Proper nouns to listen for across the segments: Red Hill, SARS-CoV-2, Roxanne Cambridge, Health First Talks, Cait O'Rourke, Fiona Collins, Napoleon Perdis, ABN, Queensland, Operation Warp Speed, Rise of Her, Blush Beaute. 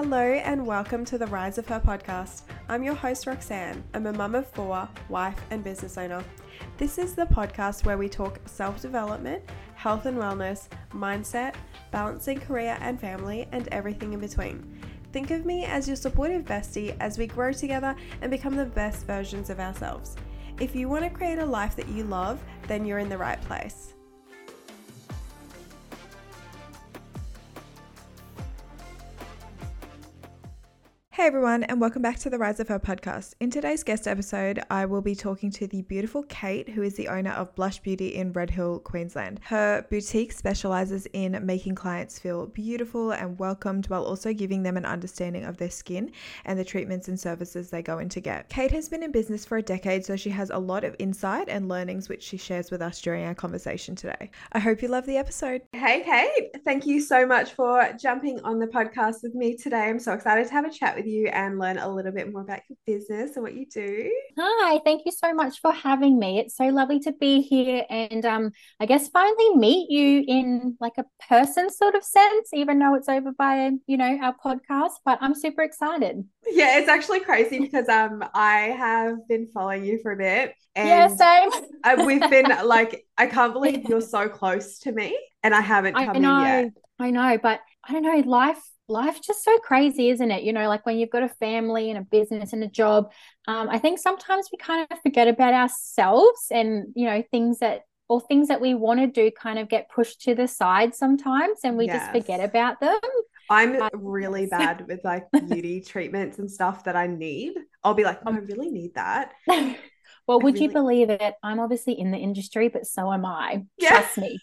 Hello and welcome to the Rise of Her podcast. I'm your host Roxanne. I'm a mum of four, wife and business owner. This is the podcast where we talk self-development, health and wellness, mindset, balancing career and family and everything in between. Think of me as your supportive bestie as we grow together and become the best versions of ourselves. If you want to create a life that you love, then you're in the right place. Hey everyone, and welcome back to the Rise of Her podcast. In today's guest episode, I will be talking to the beautiful Cait, who is the owner of Blush Beaute in Red Hill, Queensland. Her boutique specializes in making clients feel beautiful and welcomed while also giving them an understanding of their skin and the treatments and services they go in to get. Cait has been in business for a decade, so she has a lot of insight and learnings which she shares with us during our conversation today. I hope you love the episode. Hey Cait, thank you so much for jumping on the podcast with me today. I'm so excited to have a chat with you and learn a little bit more about your business and what you do. Hi, thank you so much for having me. It's so lovely to be here and I guess finally meet you in like a person sort of sense, even though it's over by, you know, our podcast, but I'm super excited. Yeah, it's actually crazy because I have been following you for a bit and yeah, same. We've been like, I can't believe you're so close to me and I haven't come in yet. I know, but I don't know, Life's just so crazy, isn't it? You know, like when you've got a family and a business and a job, I think sometimes we kind of forget about ourselves and, you know, things that we want to do kind of get pushed to the side sometimes and we just forget about them. I'm really bad with like beauty treatments and stuff that I need. I'll be like, oh, I really need that. Well, you believe it? I'm obviously in the industry, but so am I. Yeah. Trust me.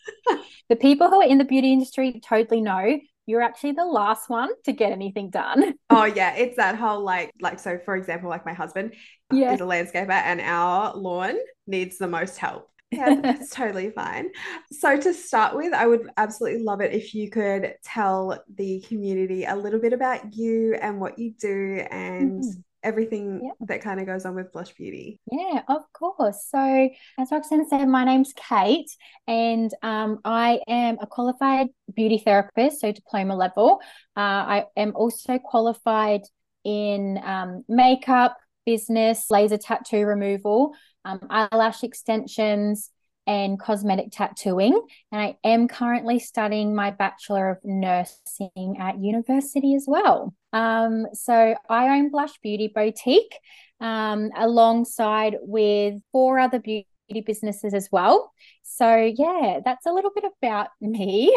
The people who are in the beauty industry totally know. You're actually the last one to get anything done. Oh yeah. It's that whole like, so for example, like my husband is a landscaper and our lawn needs the most help. Yeah, that's totally fine. So to start with, I would absolutely love it if you could tell the community a little bit about you and what you do and everything that kind of goes on with Blush Beaute. Yeah, of course. So as Roxanne said, my name's Cait and I am a qualified beauty therapist, so diploma level. I am also qualified in makeup, business, laser tattoo removal, eyelash extensions, and cosmetic tattooing. And I am currently studying my Bachelor of Nursing at university as well. So I own Blush Beaute Boutique alongside with four other beauty businesses as well. So yeah, that's a little bit about me.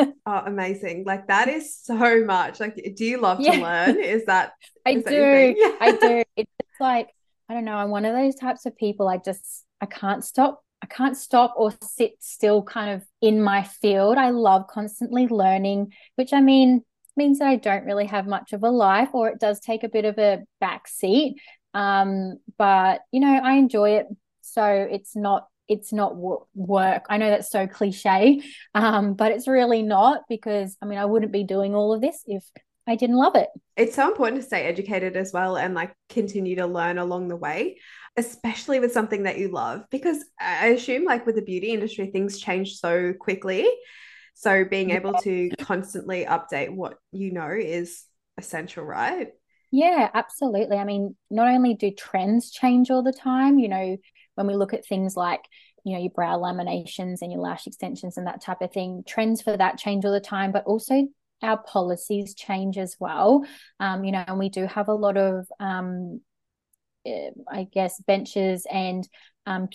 Oh, amazing. Like that is so much. Like, do you love to learn? Is that? I do. It's just like, I don't know. I'm one of those types of people. I can't stop or sit still kind of in my field. I love constantly learning, which I mean, means that I don't really have much of a life or it does take a bit of a back seat. But, you know, I enjoy it. So it's not work. I know that's so cliche, but it's really not because, I mean, I wouldn't be doing all of this if I didn't love it. It's so important to stay educated as well and like continue to learn along the way, especially with something that you love, because I assume like with the beauty industry, things change so quickly. So being able to constantly update what you know is essential, right? Yeah, absolutely. I mean, not only do trends change all the time, you know, when we look at things like, you know, your brow laminations and your lash extensions and that type of thing, trends for that change all the time, but also our policies change as well. You know, and we do have a lot of, I guess, benches and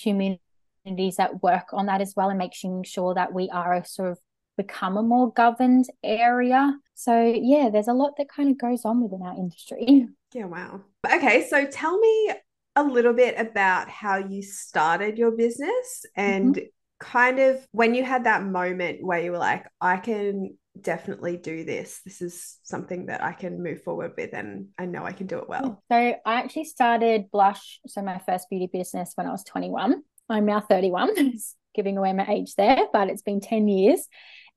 communities that work on that as well and making sure that we are a sort of become a more governed area. So yeah, there's a lot that kind of goes on within our industry. Yeah, wow. Okay, so tell me a little bit about how you started your business and kind of when you had that moment where you were like, I can definitely do this. This is something that I can move forward with and I know I can do it well. So I actually started Blush, so my first beauty business, when I was 21. I'm now 31, giving away my age there, but it's been 10 years.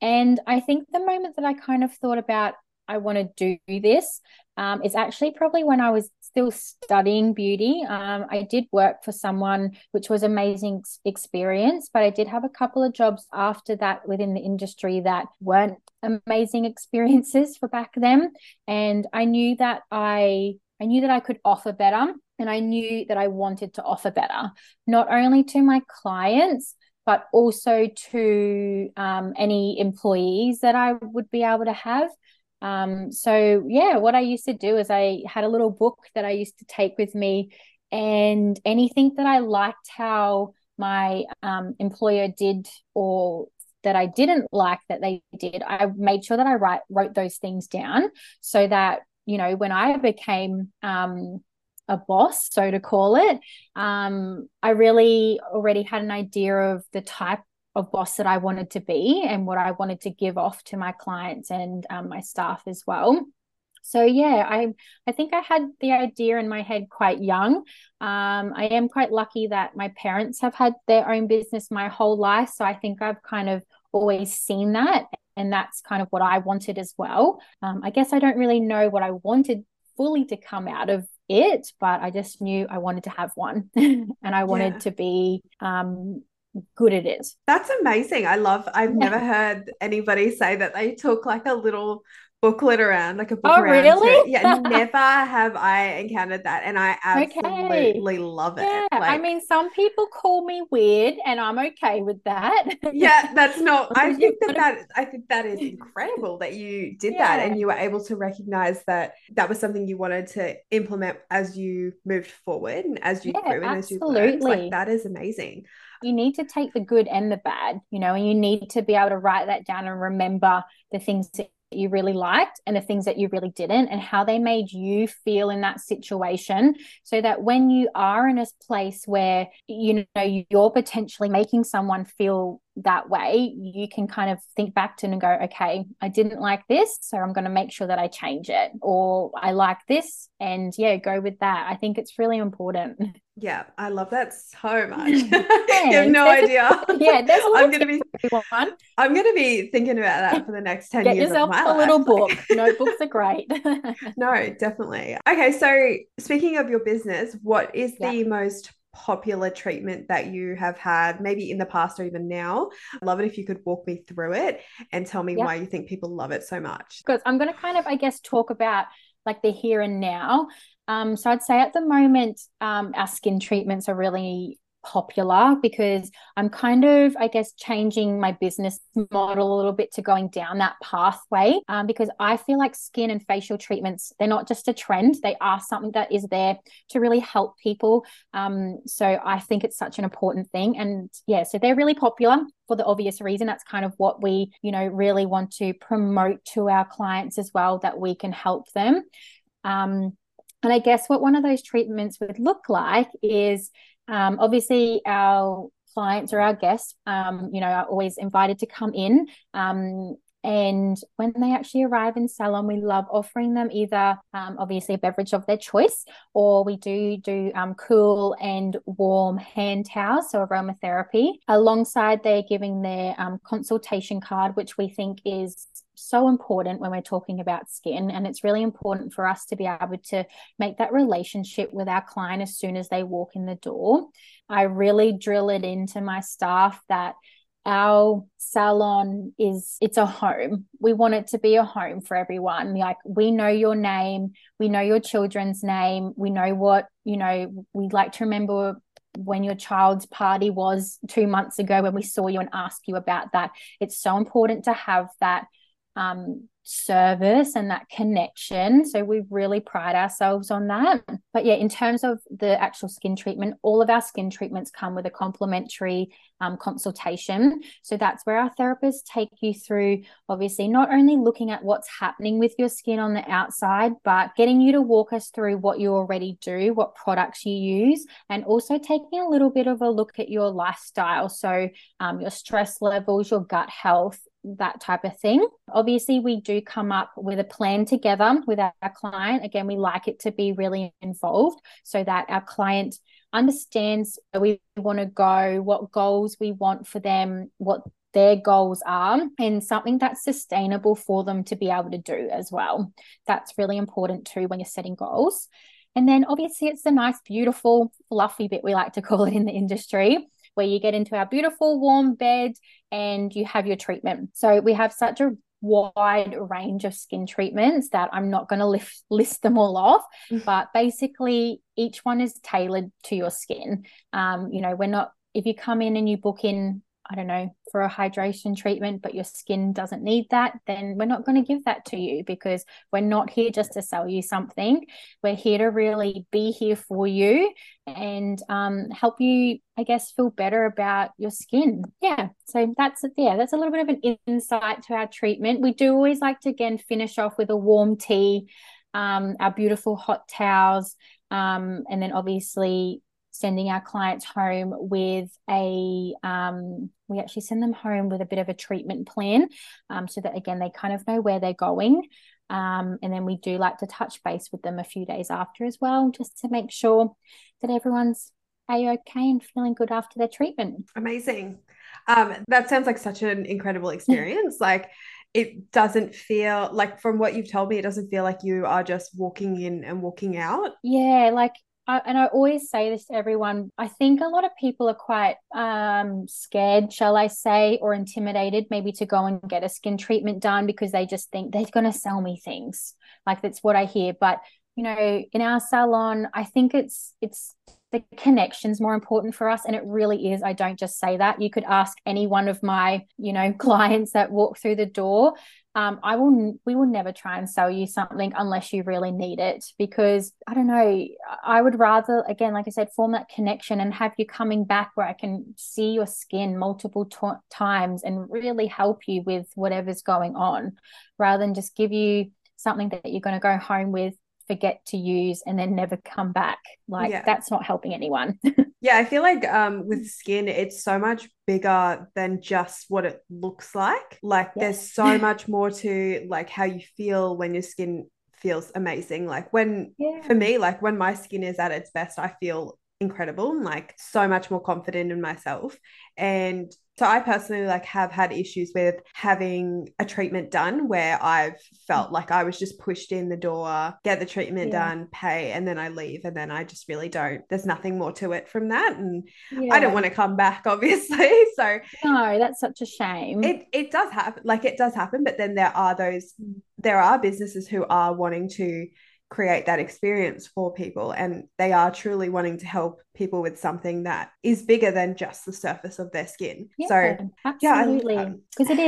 And I think the moment that I kind of thought about, I want to do this It's actually probably when I was still studying beauty. I did work for someone, which was an amazing experience, but I did have a couple of jobs after that within the industry that weren't amazing experiences for back then. And I knew that I could offer better, and I knew that I wanted to offer better, not only to my clients, but also to any employees that I would be able to have. So yeah, what I used to do is I had a little book that I used to take with me, and anything that I liked how my employer did, or that I didn't like that they did, I made sure that I wrote those things down, so that, you know, when I became a boss, so to call it, I really already had an idea of the type of boss that I wanted to be and what I wanted to give off to my clients and my staff as well. So yeah, I think I had the idea in my head quite young. I am quite lucky that my parents have had their own business my whole life, so I think I've kind of always seen that, and that's kind of what I wanted as well. I guess I don't really know what I wanted fully to come out of it, but I just knew I wanted to have one and I wanted to be good at it. That's amazing. I've never heard anybody say that they took like a little booklet around, like a book. Oh, around really? Yeah, never have I encountered that, and I absolutely love it. Yeah, like, I mean, some people call me weird, and I'm okay with that. Yeah, that's not. I think that is incredible that you did that, and you were able to recognize that that was something you wanted to implement as you moved forward and as you grew and as you learned. Like, that is amazing. You need to take the good and the bad, you know, and you need to be able to write that down and remember the things that you really liked and the things that you really didn't, and how they made you feel in that situation, so that when you are in a place where, you know, you're potentially making someone feel that way, you can kind of think back to it and go, okay, I didn't like this, so I'm going to make sure that I change it, or I like this, and yeah, go with that. I think it's really important. Yeah, I love that so much. You have no idea. There's a I'm going to be thinking about that for the next 10 years of my life. Get yourself a little book. Notebooks are great. No, definitely. Okay, so speaking of your business, what is the most popular treatment that you have had, maybe in the past or even now? I'd love it if you could walk me through it and tell me why you think people love it so much. Because I'm going to kind of, I guess, talk about like the here and now. So I'd say at the moment, our skin treatments are really popular, because I'm kind of, I guess, changing my business model a little bit to going down that pathway, because I feel like skin and facial treatments, they're not just a trend, they are something that is there to really help people. So I think it's such an important thing, and so they're really popular for the obvious reason. That's kind of what we, you know, really want to promote to our clients as well, that we can help them. And I guess what one of those treatments would look like is, obviously our clients or our guests, you know, are always invited to come in. And when they actually arrive in salon, we love offering them either, obviously a beverage of their choice, or we do cool and warm hand towels, so aromatherapy, alongside they're giving their consultation card, which we think is so important when we're talking about skin. And it's really important for us to be able to make that relationship with our client as soon as they walk in the door. I really drill it into my staff that our salon it's a home. We want it to be a home for everyone. Like, we know your name, we know your children's name, we know what, you know, we'd like to remember when your child's party was 2 months ago when we saw you and asked you about that. It's so important to have that service and that connection, so we really pride ourselves on that. But yeah, in terms of the actual skin treatment, all of our skin treatments come with a complimentary consultation. So that's where our therapists take you through, obviously, not only looking at what's happening with your skin on the outside, but getting you to walk us through what you already do, what products you use, and also taking a little bit of a look at your lifestyle, so your stress levels, your gut health, that type of thing. Obviously, we do come up with a plan together with our client. Again, we like it to be really involved, so that our client understands where we want to go, what goals we want for them, what their goals are and something that's sustainable for them to be able to do as well. That's really important too when you're setting goals. And then obviously it's the nice, beautiful, fluffy bit, we like to call it in the industry, where you get into our beautiful warm bed and you have your treatment. So we have such a wide range of skin treatments that I'm not going to list them all off, but basically each one is tailored to your skin. You know, we're not, if you come in and you book in, I don't know, for a hydration treatment, but your skin doesn't need that, then we're not going to give that to you, because we're not here just to sell you something. We're here to really be here for you and help you, I guess, feel better about your skin. Yeah. So that's a little bit of an insight to our treatment. We do always like to, again, finish off with a warm tea, our beautiful hot towels, and then obviously sending our clients home with a, we actually send them home with a bit of a treatment plan, so that, again, they kind of know where they're going. And then we do like to touch base with them a few days after as well, just to make sure that everyone's A-okay and feeling good after their treatment. Amazing. That sounds like such an incredible experience. Like, it doesn't feel like, from what you've told me, it doesn't feel like you are just walking in and walking out. Yeah. Like, and I always say this to everyone, I think a lot of people are quite scared, shall I say, or intimidated maybe to go and get a skin treatment done, because they just think they're going to sell me things. Like, that's what I hear. But, you know, in our salon, I think it's the connection's more important for us. And it really is. I don't just say that. You could ask any one of my, you know, clients that walk through the door. We will never try and sell you something unless you really need it, because I don't know, I would rather, again, like I said, form that connection and have you coming back where I can see your skin multiple times and really help you with whatever's going on, rather than just give you something that you're going to go home with, forget to use, and then never come back. Like, yeah, that's not helping anyone. Yeah. I feel like with skin, it's so much bigger than just what it looks like. Like, yeah, there's so much more to, like, how you feel when your skin feels amazing. Like, when, yeah, for me, like, when my skin is at its best, I feel incredible and, like, so much more confident in myself. And so I personally, like, have had issues with having a treatment done where I've felt like I was just pushed in the door, get the treatment done, pay, and then I leave. And then I just really don't, there's nothing more to it from that. And I don't want to come back, obviously. So no, that's such a shame. It does happen. Like, it does happen. But then there are businesses who are wanting to create that experience for people, and they are truly wanting to help people with something that is bigger than just the surface of their skin. Yeah, so absolutely, because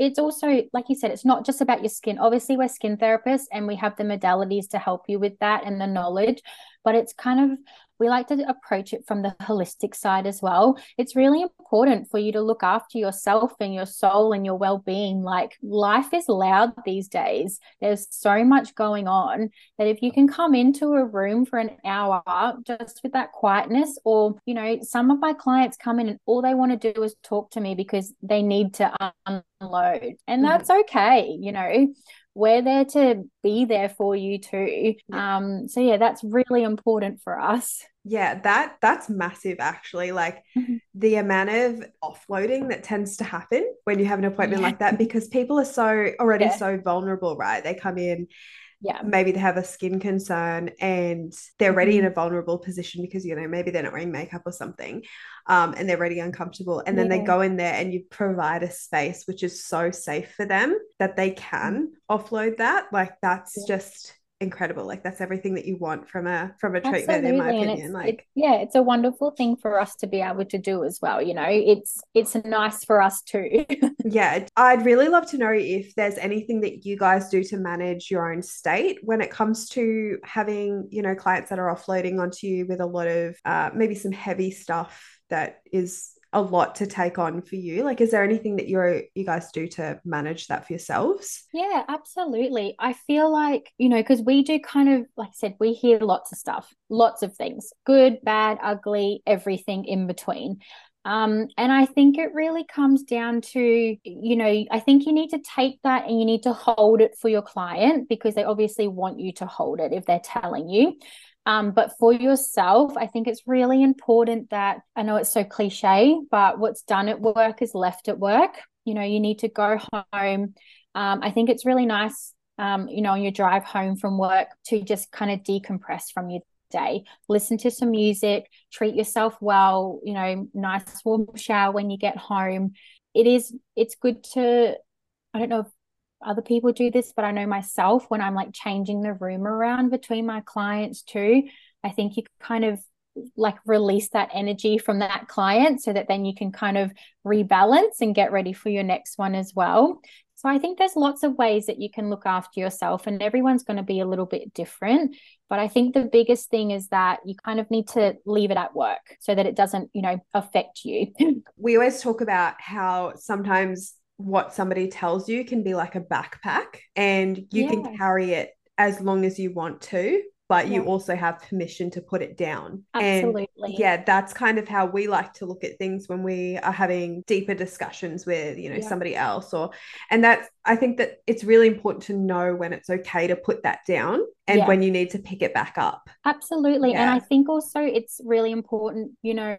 it's also, like you said, it's not just about your skin. Obviously we're skin therapists and we have the modalities to help you with that and the knowledge, but it's kind of, we like to approach it from the holistic side as well. It's really important for you to look after yourself and your soul and your well-being. Like, life is loud these days. There's so much going on that if you can come into a room for an hour just with that quietness, or, you know, some of my clients come in and all they want to do is talk to me because they need to unload. And that's okay, you know. We're there to be there for you too. So yeah, that's really important for us. Yeah, that's massive actually. Like, the amount of offloading that tends to happen when you have an appointment like that, because people are so already so vulnerable, right? They come in, maybe they have a skin concern and they're already in a vulnerable position because, you know, maybe they're not wearing makeup or something, and they're already uncomfortable. And then they go in there and you provide a space which is so safe for them that they can offload that. Like, that's just incredible. Like, that's everything that you want from a treatment. Absolutely. In my opinion, it's a wonderful thing for us to be able to do as well, you know. It's nice for us too. Yeah, I'd really love to know if there's anything that you guys do to manage your own state when it comes to having, you know, clients that are offloading onto you with a lot of maybe some heavy stuff that is a lot to take on for you. Like, is there anything that you guys do to manage that for yourselves? Yeah, absolutely. I feel like, you know, because we do kind of, like I said, we hear lots of stuff, lots of things, good, bad, ugly, everything in between. And I think it really comes down to, you know, I think you need to take that and you need to hold it for your client, because they obviously want you to hold it if they're telling you. But for yourself, I think it's really important that, I know it's so cliche, but what's done at work is left at work. You know, you need to go home. I think it's really nice, you know, on your drive home from work to just kind of decompress from your day, listen to some music, treat yourself well, you know, nice warm shower when you get home. It's good to, I don't know if other people do this, but I know myself, when I'm like changing the room around between my clients too, I think you kind of like release that energy from that client so that then you can kind of rebalance and get ready for your next one as well. So I think there's lots of ways that you can look after yourself, and everyone's going to be a little bit different. But I think the biggest thing is that you kind of need to leave it at work so that it doesn't, you know, affect you. We always talk about how sometimes what somebody tells you can be like a backpack, and you can carry it as long as you want to, but you also have permission to put it down. Absolutely. And yeah, that's kind of how we like to look at things when we are having deeper discussions with, you know, somebody else, or, and that's, I think that it's really important to know when it's okay to put that down and when you need to pick it back up. Absolutely. Yeah. And I think also it's really important, you know,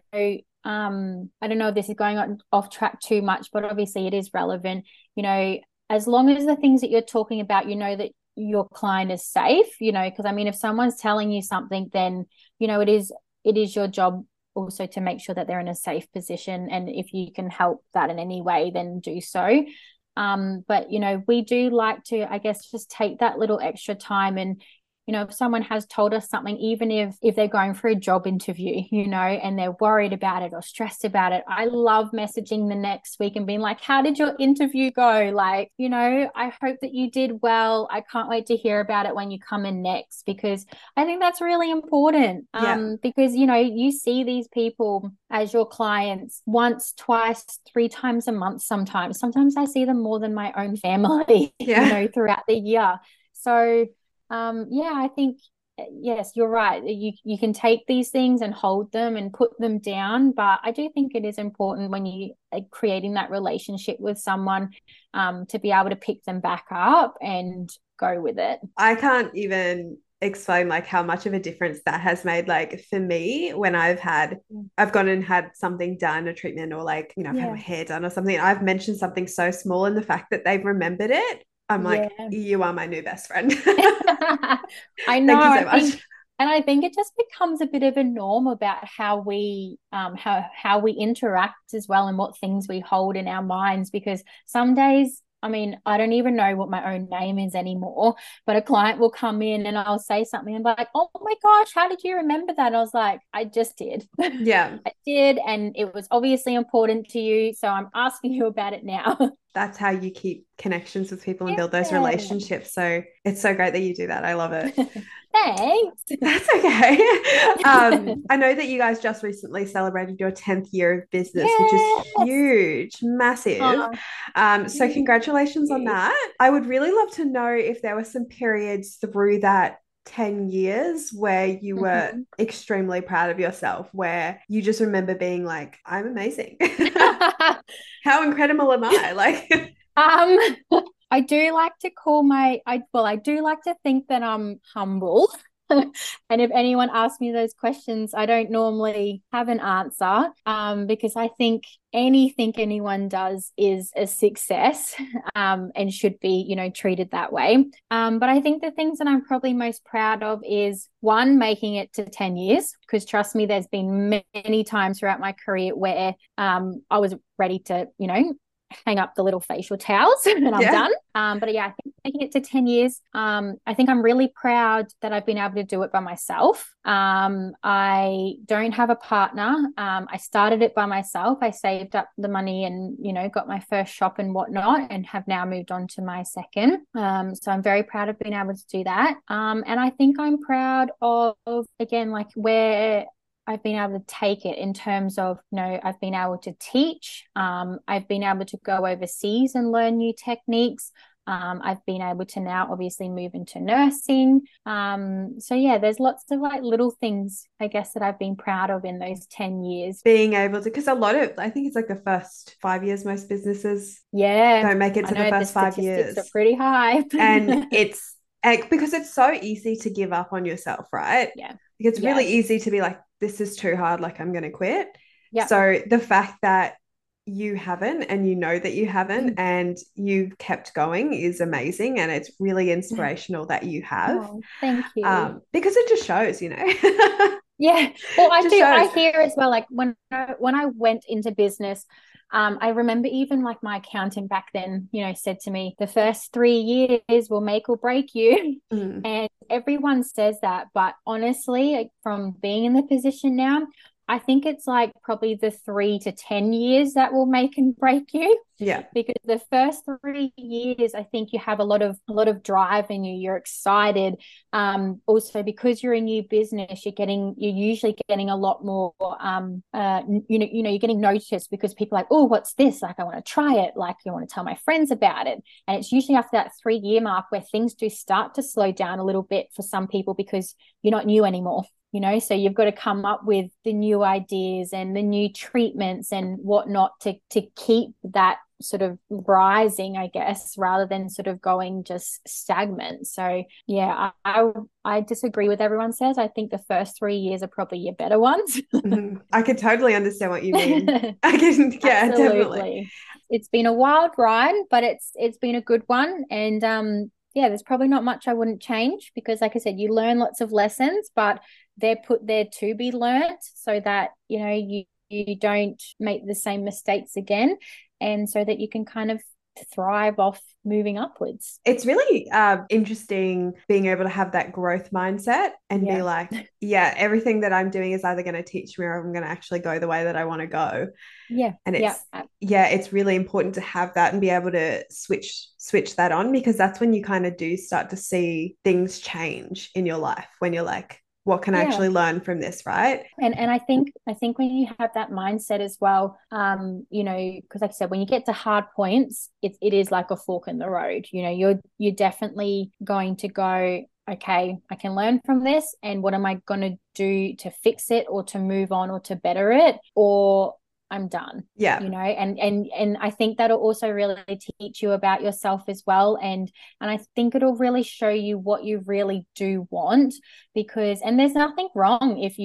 I don't know if this is going on off track too much, but obviously it is relevant, you know, as long as the things that you're talking about, you know, that your client is safe, you know, because I mean, if someone's telling you something, then, you know, it is your job also to make sure that they're in a safe position. And if you can help that in any way, then do so. But, you know, we do like to, I guess, just take that little extra time. And, you know, if someone has told us something, even if they're going for a job interview, you know, and they're worried about it or stressed about it, I love messaging the next week and being like, how did your interview go? Like, you know, I hope that you did well. I can't wait to hear about it when you come in next, because I think that's really important. Because, you know, you see these people as your clients once, twice, three times a month sometimes. Sometimes I see them more than my own family, you know, throughout the year. So I think, yes, you're right. You can take these things and hold them and put them down. But I do think it is important when you are creating that relationship with someone, to be able to pick them back up and go with it. I can't even explain like how much of a difference that has made. Like for me, when I've gone and had something done, a treatment, or like, you know, I've had my hair done or something, I've mentioned something so small, and the fact that they've remembered it, I'm like, you are my new best friend. I know. Thank you so much. And I think it just becomes a bit of a norm about how we how we interact as well, and what things we hold in our minds, because some days, I mean, I don't even know what my own name is anymore, but a client will come in and I'll say something and be like, oh my gosh, how did you remember that? And I was like, I just did. Yeah. I did. And it was obviously important to you, so I'm asking you about it now. That's how you keep connections with people and build those relationships. So it's so great that you do that. I love it. Thanks. That's okay. I know that you guys just recently celebrated your 10th year of business, which is huge, massive. So congratulations on that. I would really love to know if there were some periods through that 10 years where you were extremely proud of yourself, where you just remember being like, I'm amazing. How incredible am I? Like, I do like to call I do like to think that I'm humble. And if anyone asks me those questions, I don't normally have an answer, because I think anything anyone does is a success, and should be, you know, treated that way. But I think the things that I'm probably most proud of is, one, making it to 10 years, because trust me, there's been many times throughout my career where I was ready to, you know, hang up the little facial towels and I'm done. But yeah, I think making it to 10 years, I think I'm really proud that I've been able to do it by myself. I don't have a partner. I started it by myself. I saved up the money and, you know, got my first shop and whatnot, and have now moved on to my second. So I'm very proud of being able to do that. And I think I'm proud of, again, like where I've been able to take it in terms of, you know, I've been able to teach. I've been able to go overseas and learn new techniques. I've been able to now obviously move into nursing. So yeah, there's lots of like little things, I guess, that I've been proud of in those 10 years. Being able to, because a lot of, I think it's like the first 5 years, most businesses don't make it to the first 5 years. The statistics are pretty high. And it's like, because it's so easy to give up on yourself, right? Yeah. Like, it's really easy to be like, this is too hard, like I'm going to quit. Yep. So the fact that you haven't, and you know that you haven't, and you've kept going is amazing, and it's really inspirational that you have. Oh, thank you. Because it just shows, you know. Yeah. Well, I do. Shows. I hear as well, like when I went into business, I remember even like my accountant back then, you know, said to me, the first 3 years will make or break you. And everyone says that, but honestly, like, from being in the position now, I think it's like probably the 3 to 10 years that will make and break you. Yeah. Because the first 3 years, I think you have a lot of drive in you. You're excited. Also, because you're a new business, you're usually getting a lot more, you're getting noticed, because people are like, oh, what's this? Like, I want to try it. Like, I want to tell my friends about it. And it's usually after that 3 year mark where things do start to slow down a little bit for some people, because you're not new anymore. You know, so you've got to come up with the new ideas and the new treatments and whatnot to keep that sort of rising, I guess, rather than sort of going just stagnant. So yeah, I disagree with everyone says. I think the first 3 years are probably your better ones. I could totally understand what you mean. I can, yeah, absolutely. Definitely. It's been a wild ride, but it's been a good one, and yeah, there's probably not much I wouldn't change, because like I said, you learn lots of lessons, but they're put there to be learnt so that, you know, you don't make the same mistakes again, and so that you can kind of thrive off moving upwards. It's really interesting being able to have that growth mindset and be like, yeah, everything that I'm doing is either going to teach me or I'm going to actually go the way that I want to go. Yeah. And it's, it's really important to have that and be able to switch that on, because that's when you kind of do start to see things change in your life, when you're like, what can I actually learn from this, right? And I think when you have that mindset as well, you know, because like I said, when you get to hard points, it is like a fork in the road. You know, you're definitely going to go, okay, I can learn from this, and what am I going to do to fix it or to move on or to better it, or I'm done. Yeah. You know, and I think that'll also really teach you about yourself as well. And I think it'll really show you what you really do want, because, and there's nothing wrong if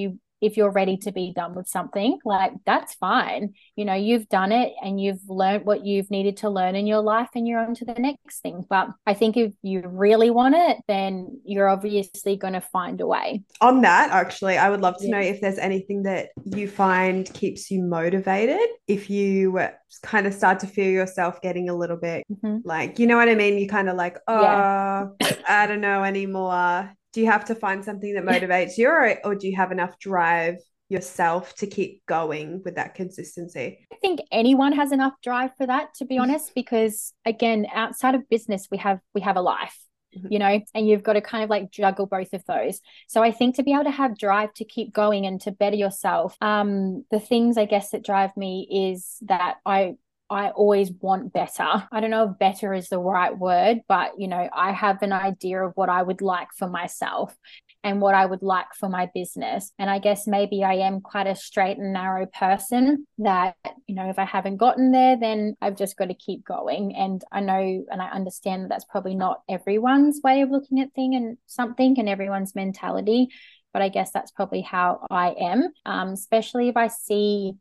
you're ready to be done with something, like that's fine. You know, you've done it and you've learned what you've needed to learn in your life, and you're on to the next thing. But I think if you really want it, then you're obviously going to find a way. On that, actually, I would love to know if there's anything that you find keeps you motivated, if you kind of start to feel yourself getting a little bit like, you know what I mean? You kind of like, oh, I don't know anymore. Do you have to find something that motivates you, or do you have enough drive yourself to keep going with that consistency? I think anyone has enough drive for that, to be honest, because again, outside of business, we have a life, you know, and you've got to kind of like juggle both of those. So I think to be able to have drive to keep going and to better yourself, the things I guess that drive me is that I always want better. I don't know if better is the right word, but, you know, I have an idea of what I would like for myself and what I would like for my business. And I guess maybe I am quite a straight and narrow person that, you know, if I haven't gotten there, then I've just got to keep going. And I know, and I understand that that's probably not everyone's way of looking at something and everyone's mentality. But I guess that's probably how I am, especially if I see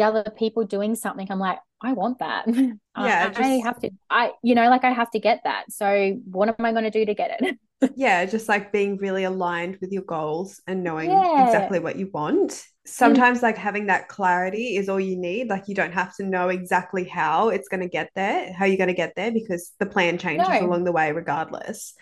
other people doing something. I'm like, I want that. I have to get that. So what am I going to do to get it? Yeah, just like being really aligned with your goals and knowing exactly what you want. Sometimes like having that clarity is all you need. Like you don't have to know exactly how you're going to get there, because the plan changes along the way regardless.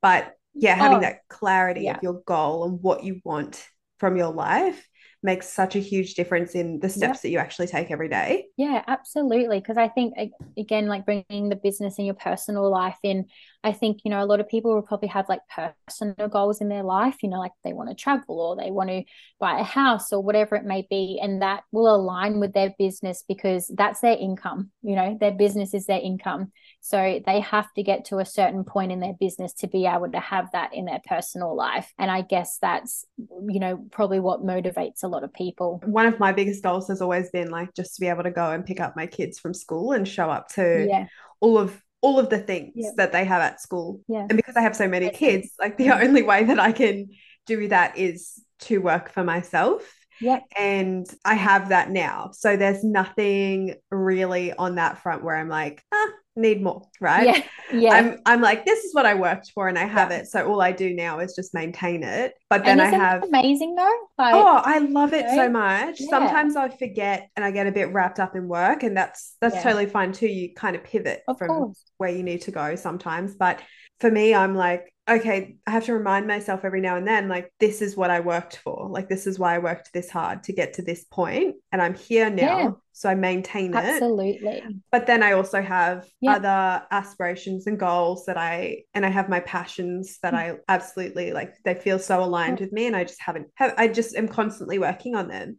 But yeah, having that clarity of your goal and what you want from your life makes such a huge difference in the steps that you actually take every day. Yeah, absolutely. Because I think, again, like bringing the business and your personal life in, I think, you know, a lot of people will probably have like personal goals in their life, you know, like they want to travel or they want to buy a house or whatever it may be. And that will align with their business because that's their income, you know, their business is their income. So they have to get to a certain point in their business to be able to have that in their personal life. And I guess that's, you know, probably what motivates a lot of people. One of my biggest goals has always been like just to be able to go and pick up my kids from school and show up to all of the things that they have at school. Yeah. And because I have so many kids, like the only way that I can do that is to work for myself. Yeah. And I have that now. So there's nothing really on that front where I'm like, need more, right? Yeah. Yeah. I'm like, this is what I worked for and I have it. So all I do now is just maintain it. But then I have amazing though. Like, oh, I love it so much. Yeah. Sometimes I forget and I get a bit wrapped up in work, and that's totally fine too. You kind of pivot of course. Where you need to go sometimes. But for me, I'm like, okay, I have to remind myself every now and then, like, this is what I worked for. Like, this is why I worked this hard to get to this point, and I'm here now. Yeah. So I maintain it. Absolutely. But then I also have other aspirations and goals and I have my passions that I absolutely like, they feel so aligned with me, and I just am constantly working on them.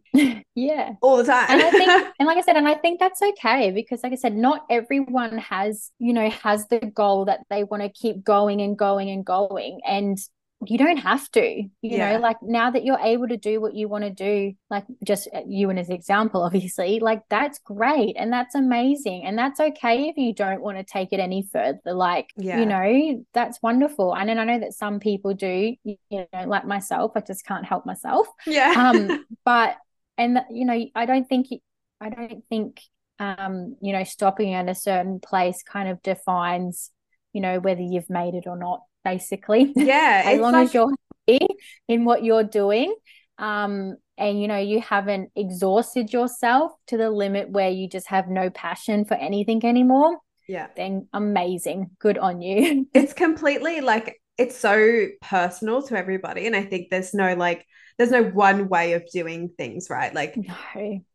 Yeah. All the time. And I think, and like I said, and I think that's okay, because like I said, not everyone has the goal that they want to keep going and going and going. And you don't have to, you know, like now that you're able to do what you want to do, like just you and as an example, obviously, like that's great and that's amazing. And that's okay if you don't want to take it any further. Like, you know, that's wonderful. And then I know that some people do, you know, like myself, I just can't help myself. Yeah. But, and you know, I don't think, you know, stopping at a certain place kind of defines, you know, whether you've made it or not. Basically, yeah, as long as you're happy in what you're doing, and you know you haven't exhausted yourself to the limit where you just have no passion for anything anymore, then amazing, good on you. It's completely like, it's so personal to everybody, and I think there's no one way of doing things, right? Like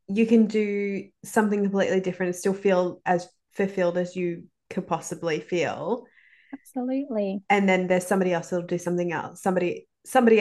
you can do something completely different and still feel as fulfilled as you could possibly feel. Absolutely. And then there's somebody else that'll do something else, somebody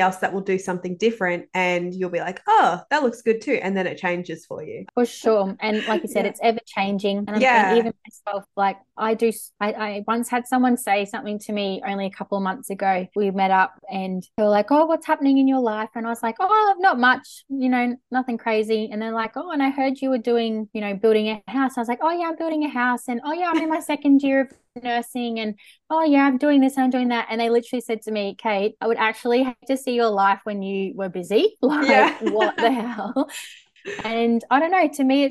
else that will do something different, and you'll be like, oh, that looks good too, and then it changes for you. For sure. And like you said, it's ever changing. And I think even myself, like I once had someone say something to me only a couple of months ago. We met up and they were like, oh, what's happening in your life? And I was like, oh, not much, you know, nothing crazy. And they're like, oh, and I heard you were doing, you know, building a house. I was like, oh yeah, I'm building a house, and oh yeah, I'm in my second year of nursing, and oh yeah, I'm doing this and I'm doing that. And they literally said to me, Cait, I would actually hate to see your life when you were busy. Like what the hell? And I don't know, to me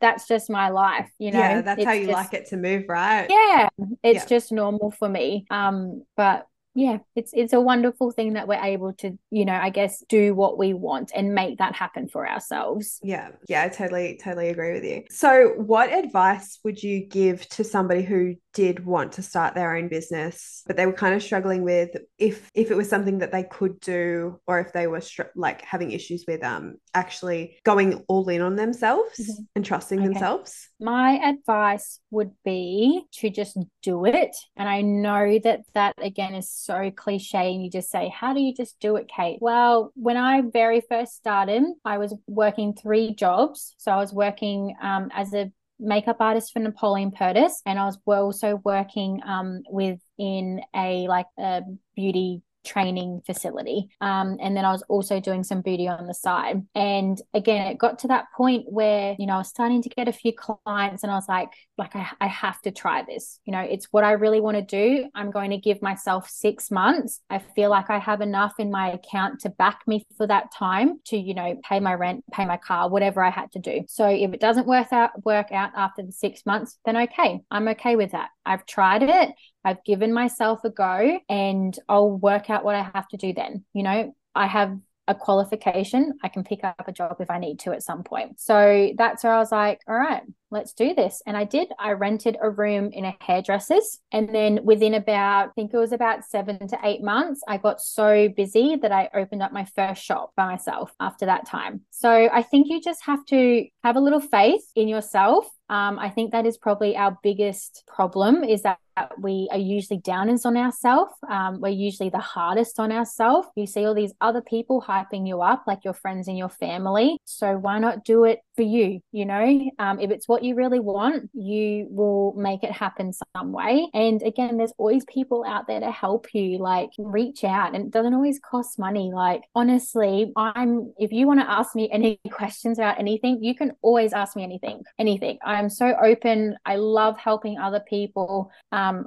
that's just my life, you know. Yeah, that's it's how you just, like it to move, right? Yeah. It's just normal for me. But yeah, it's a wonderful thing that we're able to, you know, I guess do what we want and make that happen for ourselves. Yeah. Yeah, I totally agree with you. So what advice would you give to somebody who did want to start their own business, but they were kind of struggling with if it was something that they could do, or if they were like having issues with actually going all in on themselves and trusting themselves? My advice would be to just do it. And I know that again is so cliche, and you just say, how do you just do it, Cait? Well, when I very first started, I was working 3 jobs. So I was working as a makeup artist for Napoleon Perdis, and I was also working within a beauty training facility, and then I was also doing some beauty on the side. And again, it got to that point where, you know, I was starting to get a few clients, and I was like I have to try this, you know, it's what I really want to do. I'm going to give myself 6 months. I feel like I have enough in my account to back me for that time to, you know, pay my rent, pay my car, whatever I had to do. So if it doesn't work out after the 6 months, then okay, I'm okay with that. I've tried it, I've given myself a go, and I'll work out what I have to do then. You know, I have a qualification. I can pick up a job if I need to at some point. So that's where I was like, all right, let's do this. And I did. I rented a room in a hairdresser's. And then within about, I think it was about 7 to 8 months, I got so busy that I opened up my first shop by myself after that time. So I think you just have to have a little faith in yourself. I think that is probably our biggest problem, is that we are usually downers on ourselves. We're usually the hardest on ourselves. You see all these other people hyping you up, like your friends and your family. So why not do it for you? You know, if it's what you really want, you will make it happen some way. And again, there's always people out there to help you, like reach out, and it doesn't always cost money. Like, honestly, if you want to ask me any questions about anything, you can always ask me anything. I'm so open. I love helping other people.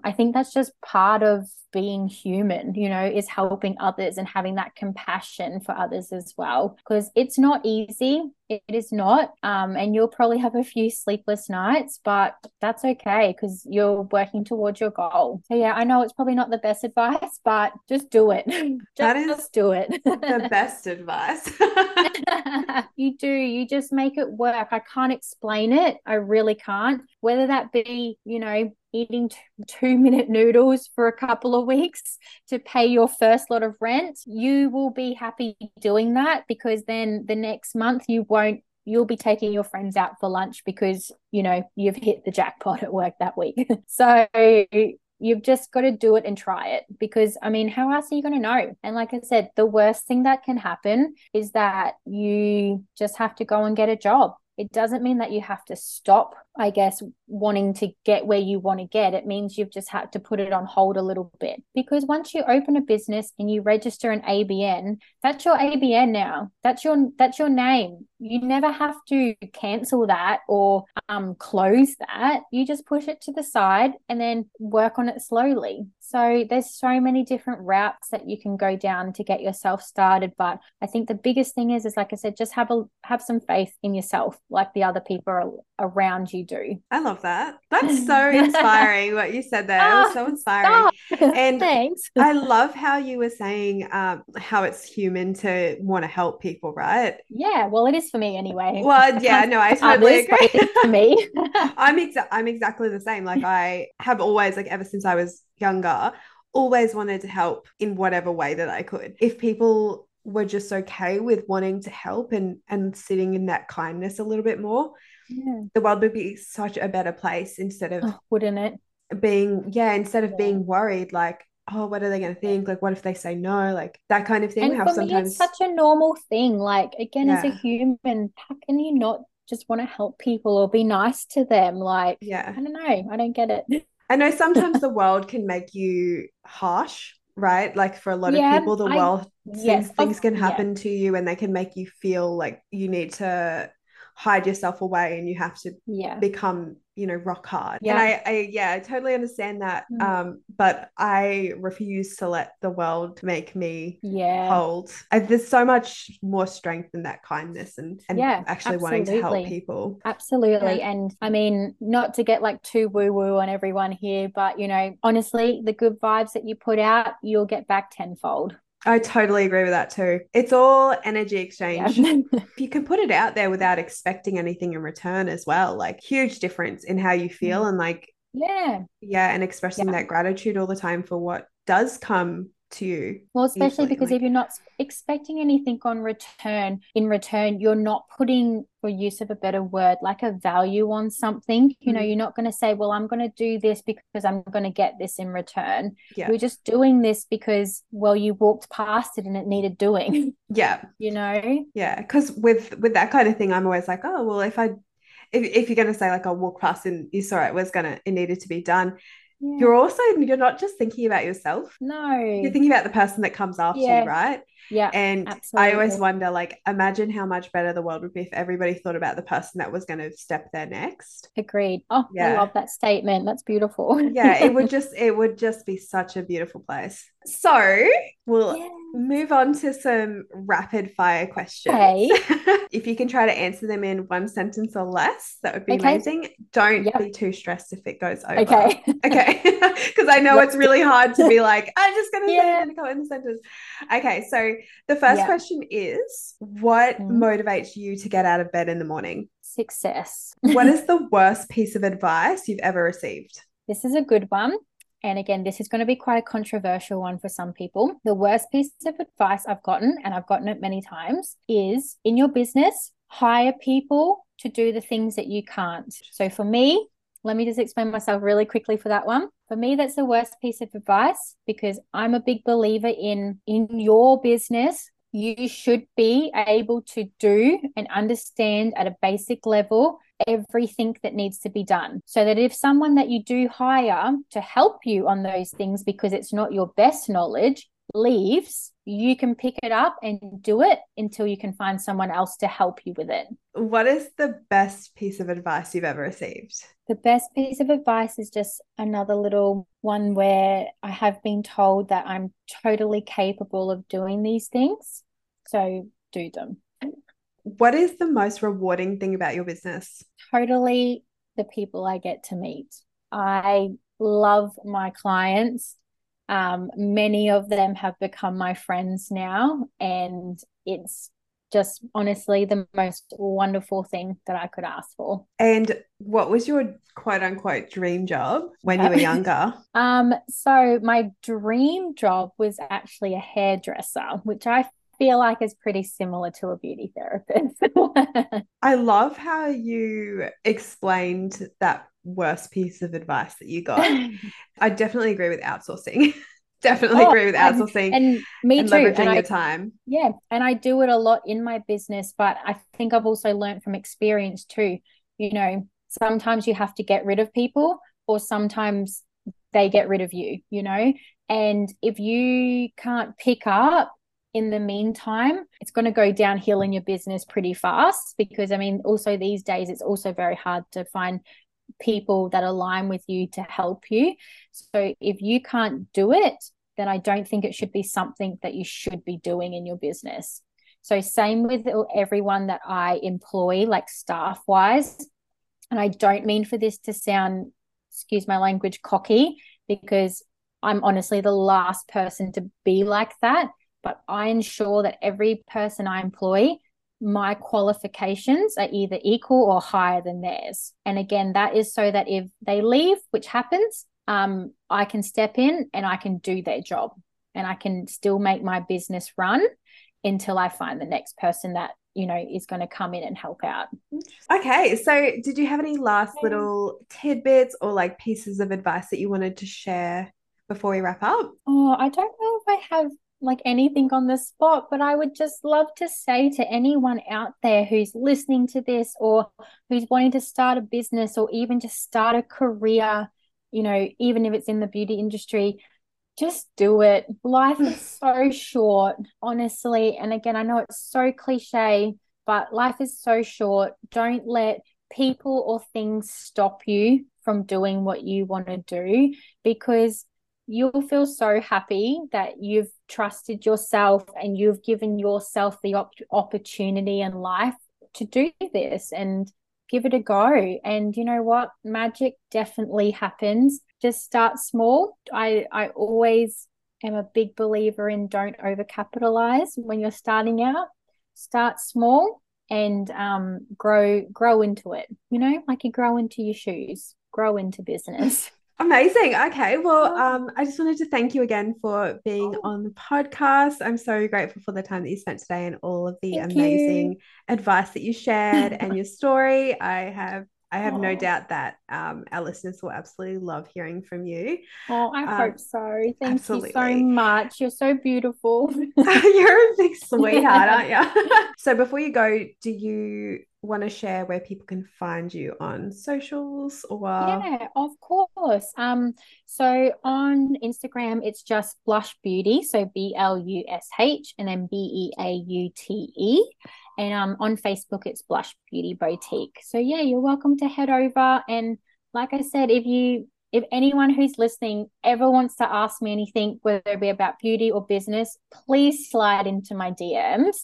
I think that's just part of being human, you know, is helping others and having that compassion for others as well, because it's not easy. It is not. And you'll probably have a few sleepless nights, but that's okay, because you're working towards your goal. So yeah, I know it's probably not the best advice, but just do it. Just do it. The best advice. You do. You just make it work. I can't explain it. I really can't. Whether that be, you know, eating 2-minute noodles for a couple of weeks to pay your first lot of rent, you will be happy doing that, because then the next month you'll be taking your friends out for lunch because, you know, you've hit the jackpot at work that week. So you've just got to do it and try it, because, I mean, how else are you going to know? And like I said, the worst thing that can happen is that you just have to go and get a job. It doesn't mean that you have to stop, I guess, wanting to get where you want to get. It means you've just had to put it on hold a little bit, because once you open a business and you register an ABN, that's your ABN now. That's your name. You never have to cancel that or close that. You just push it to the side and then work on it slowly. So there's so many different routes that you can go down to get yourself started. But I think the biggest thing is like I said, just have some faith in yourself, like the other people around you do. I love that. That's so inspiring what you said there. It was so inspiring. Stop. And thanks. I love how you were saying how it's human to want to help people, right? Yeah, well, it is for me anyway. Well, yeah, no, I totally agree. It's for me. I'm exactly the same. Like, I have always, like, ever since I was younger, always wanted to help in whatever way that I could. If people were just okay with wanting to help and sitting in that kindness a little bit more, yeah, the world would be such a better place, instead of wouldn't it being being worried, like, oh, what are they going to think? Like, what if they say no? Like, that kind of thing. And for me, it's such a normal thing. Like, again, as a human, how can you not just want to help people or be nice to them? Like, I don't know. I don't get it. I know sometimes the world can make you harsh, right? Like, for a lot of people, the world things can happen to you, and they can make you feel like you need to hide yourself away and you have to become, you know, rock hard. Yeah. And I totally understand that. But I refuse to let the world make me hold. There's so much more strength in that kindness and actually wanting to help people. Absolutely. Yeah. And I mean, not to get like too woo-woo on everyone here, but, you know, honestly, the good vibes that you put out, you'll get back tenfold. I totally agree with that too. It's all energy exchange. Yeah. You can put it out there without expecting anything in return as well. Like, huge difference in how you feel and like, and expressing that gratitude all the time for what does come to you. Well, especially because if you're not expecting anything in return, you're not putting, for use of a better word, like a value on something. You know, you're not going to say, well, I'm going to do this because I'm going to get this in return. You're just doing this because, well, you walked past it and it needed doing. You know? Yeah. Because with that kind of thing, I'm always like, oh, well, if you're going to say like, I walked past and you saw it needed to be done. Yeah. You're not just thinking about yourself. No. You're thinking about the person that comes after you, right? Yeah. And absolutely. I always wonder, like, imagine how much better the world would be if everybody thought about the person that was going to step there next. Agreed. Oh, yeah. I love that statement. That's beautiful. Yeah. It would just be such a beautiful place. So we'll move on to some rapid fire questions. Okay. If you can try to answer them in one sentence or less, that would be amazing. Don't be too stressed if it goes over. Okay. Because I know it's really hard to be like, I'm just going to say it in a sentence. Okay. So the first question is, what motivates you to get out of bed in the morning? success. What is the worst piece of advice you've ever received? This is a good one. And again, this is going to be quite a controversial one for some people. The worst piece of advice I've gotten, and I've gotten it many times, is in your business, hire people to do the things that you can't. So for me, let me just explain myself really quickly for that one. For me, that's the worst piece of advice, because I'm a big believer in your business, you should be able to do and understand at a basic level everything that needs to be done, so that if someone that you do hire to help you on those things, because it's not your best knowledge, leaves, you can pick it up and do it until you can find someone else to help you with it. What is the best piece of advice you've ever received? The best piece of advice is just another little one where I have been told that I'm totally capable of doing these things, so do them. What is the most rewarding thing about your business? Totally the people I get to meet. I love my clients. Many of them have become my friends now, and it's just honestly the most wonderful thing that I could ask for. And what was your quote unquote dream job when you were younger? So my dream job was actually a hairdresser, which I feel like is pretty similar to a beauty therapist. I love how you explained that worst piece of advice that you got. I definitely agree with outsourcing. And leveraging your time. Yeah. And I do it a lot in my business, but I think I've also learned from experience too. You know, sometimes you have to get rid of people, or sometimes they get rid of you, you know, and if you can't pick up in the meantime, it's going to go downhill in your business pretty fast, because, I mean, also these days it's also very hard to find people that align with you to help you. So if you can't do it, then I don't think it should be something that you should be doing in your business. So same with everyone that I employ, like staff-wise. And I don't mean for this to sound, excuse my language, cocky, because I'm honestly the last person to be like that. But I ensure that every person I employ, my qualifications are either equal or higher than theirs. And again, that is so that if they leave, which happens, I can step in and I can do their job, and I can still make my business run until I find the next person that, you know, is going to come in and help out. Okay. So did you have any last little tidbits or like pieces of advice that you wanted to share before we wrap up? Oh, I don't know if I have like anything on the spot, but I would just love to say to anyone out there who's listening to this, or who's wanting to start a business, or even just start a career, you know, even if it's in the beauty industry, just do it. Life is so short, honestly. And again, I know it's so cliche, but life is so short. Don't let people or things stop you from doing what you want to do, because you'll feel so happy that you've trusted yourself and you've given yourself the opportunity in life to do this, and give it a go. And you know what? Magic definitely happens. Just start small. I always am a big believer in don't overcapitalize when you're starting out. Start small and grow into it. You know, like you grow into your shoes, grow into business. Amazing. Okay. Well, I just wanted to thank you again for being on the podcast. I'm so grateful for the time that you spent today and all of the amazing advice that you shared and your story. I have no doubt that our listeners will absolutely love hearing from you. Oh, I hope so. Thank you so much. You're so beautiful. You're a big sweetheart, aren't you? So before you go, do you want to share where people can find you on socials? Or yeah, of course. So on Instagram, it's just Blush Beaute, so BLUSH and then BEAUTE. And on Facebook, it's Blush Beaute Boutique. So yeah, you're welcome to head over. And like I said, if anyone who's listening ever wants to ask me anything, whether it be about beauty or business, please slide into my DMs.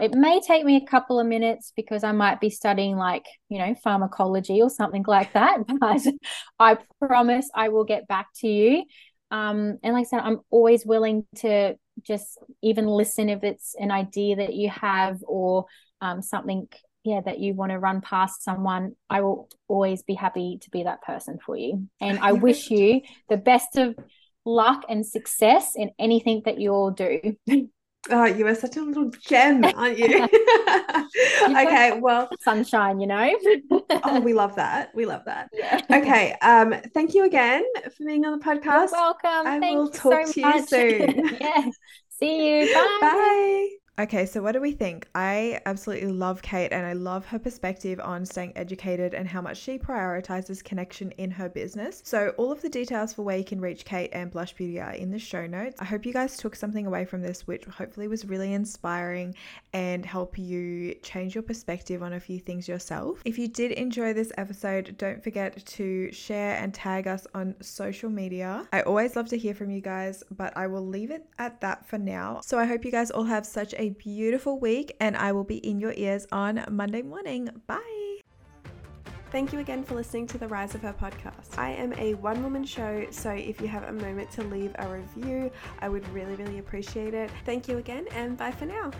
It may take me a couple of minutes because I might be studying like, you know, pharmacology or something like that. But I promise I will get back to you. And like I said, I'm always willing to just even listen if it's an idea that you have, or something yeah, that you want to run past someone, I will always be happy to be that person for you. And I wish you the best of luck and success in anything that you all do. Oh, you are such a little gem, aren't you? Okay, well, sunshine, you know. Oh, we love that. We love that. Yeah. Okay. Thank you again for being on the podcast. You're welcome. I will talk to you soon. Yeah. See you. Bye. Bye. Okay, so what do we think? I absolutely love Cait, and I love her perspective on staying educated and how much she prioritizes connection in her business. So all of the details for where you can reach Cait and Blush Beaute are in the show notes. I hope you guys took something away from this, which hopefully was really inspiring and help you change your perspective on a few things yourself. If you did enjoy this episode, don't forget to share and tag us on social media. I always love to hear from you guys, but I will leave it at that for now. So I hope you guys all have such a beautiful week, and I will be in your ears on Monday morning. Bye. Thank you again for listening to the Rise of Her podcast. I am a one-woman show, so if you have a moment to leave a review, I would really, really appreciate it. Thank you again, and bye for now.